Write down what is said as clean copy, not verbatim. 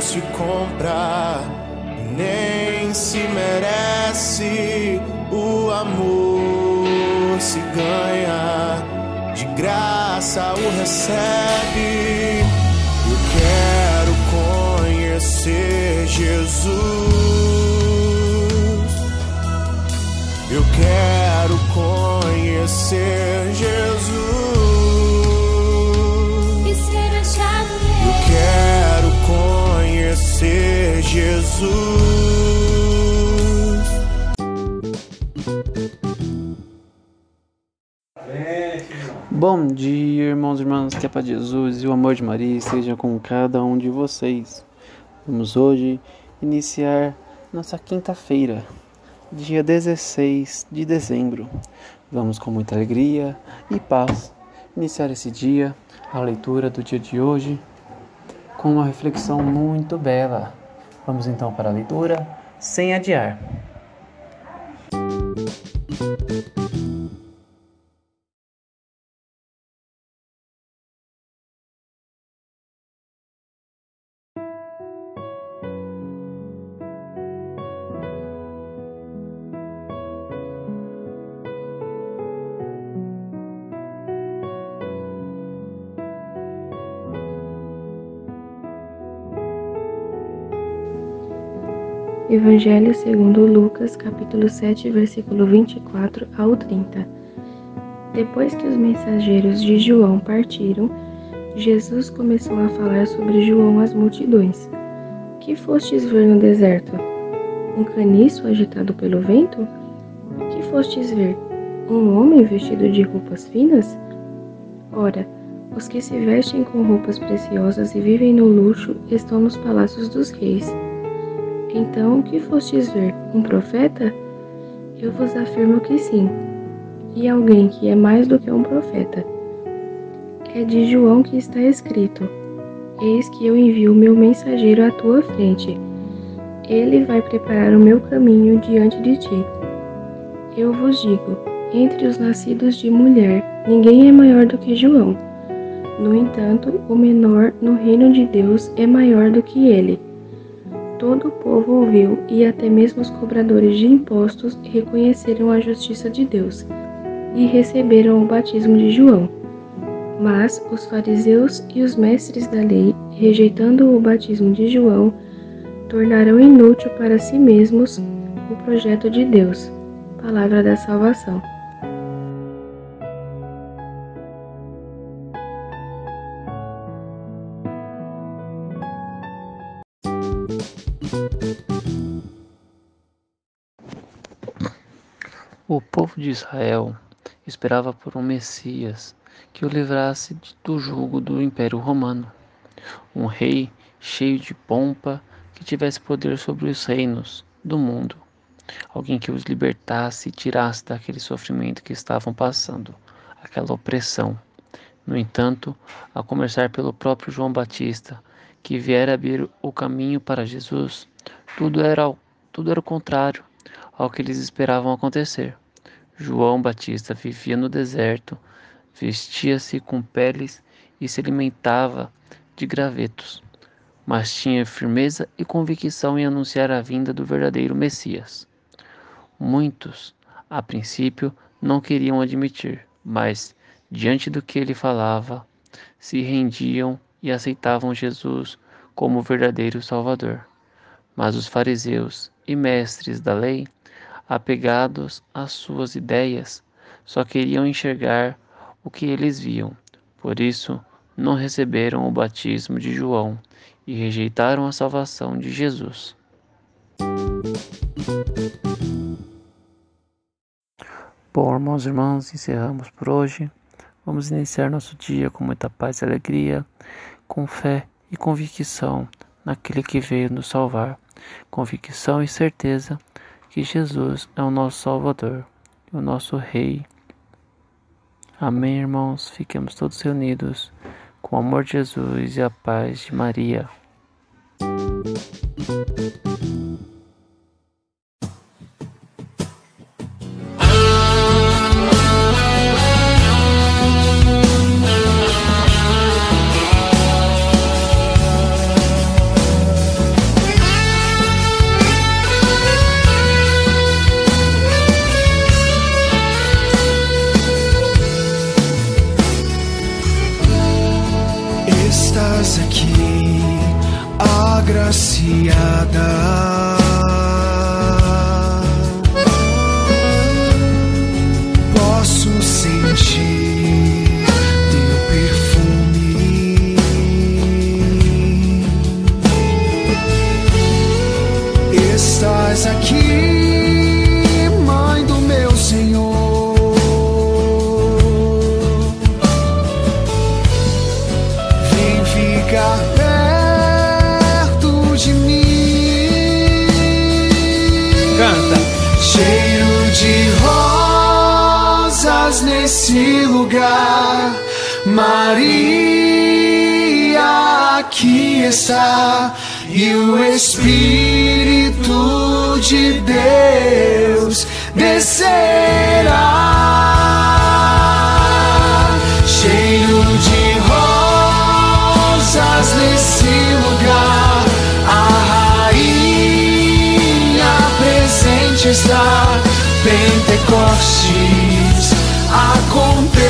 Se compra, nem se merece. O amor se ganha, de graça o recebe. Eu quero conhecer Jesus. Eu quero conhecer Jesus e ser achado nele. Ser Jesus. Bom dia, irmãos e irmãs, que a paz de Jesus e o amor de Maria seja com cada um de vocês. Vamos hoje iniciar nossa quinta-feira, dia 16 de dezembro. Vamos com muita alegria e paz iniciar esse dia, a leitura do dia de hoje, com uma reflexão muito bela. Vamos então para a leitura, sem adiar. Evangelho segundo Lucas, capítulo 7, versículo 24 ao 30. Depois que os mensageiros de João partiram, Jesus começou a falar sobre João às multidões. Que fostes ver no deserto? Um caniço agitado pelo vento? Que fostes ver? Um homem vestido de roupas finas? Ora, os que se vestem com roupas preciosas e vivem no luxo estão nos palácios dos reis. Então, que fostes ver? Um profeta? Eu vos afirmo que sim, e alguém que é mais do que um profeta. É de João que está escrito: eis que eu envio o meu mensageiro à tua frente. Ele vai preparar o meu caminho diante de ti. Eu vos digo, entre os nascidos de mulher, ninguém é maior do que João. No entanto, o menor no reino de Deus é maior do que ele. Todo o povo ouviu, e até mesmo os cobradores de impostos reconheceram a justiça de Deus e receberam o batismo de João. Mas os fariseus e os mestres da lei, rejeitando o batismo de João, tornaram inútil para si mesmos o projeto de Deus. Palavra da salvação. O povo de Israel esperava por um Messias que o livrasse do jugo do Império Romano, um rei cheio de pompa que tivesse poder sobre os reinos do mundo, alguém que os libertasse e tirasse daquele sofrimento que estavam passando, aquela opressão. No entanto, a começar pelo próprio João Batista, que viera abrir o caminho para Jesus, tudo era o contrário ao que eles esperavam acontecer. João Batista vivia no deserto, vestia-se com peles e se alimentava de gravetos, mas tinha firmeza e convicção em anunciar a vinda do verdadeiro Messias. Muitos, a princípio, não queriam admitir, mas, diante do que ele falava, se rendiam e aceitavam Jesus como o verdadeiro Salvador. Mas os fariseus e mestres da lei, apegados às suas ideias, só queriam enxergar o que eles viam. Por isso, não receberam o batismo de João e rejeitaram a salvação de Jesus. Bom, irmãos e irmãs, encerramos por hoje. Vamos iniciar nosso dia com muita paz e alegria, com fé e convicção naquele que veio nos salvar, convicção e certeza que Jesus é o nosso Salvador, o nosso Rei. Amém, irmãos. Fiquemos todos reunidos com o amor de Jesus e a paz de Maria. Estás aqui, agraciada, posso sentir teu perfume. Estás aqui, mãe do meu Senhor, perto de mim. Canta. Cheiro de rosas nesse lugar, Maria aqui está, e o Espírito de Deus descerá. Cheiro de rosas nesse lugar, a rainha presente está. Pentecostes acontece.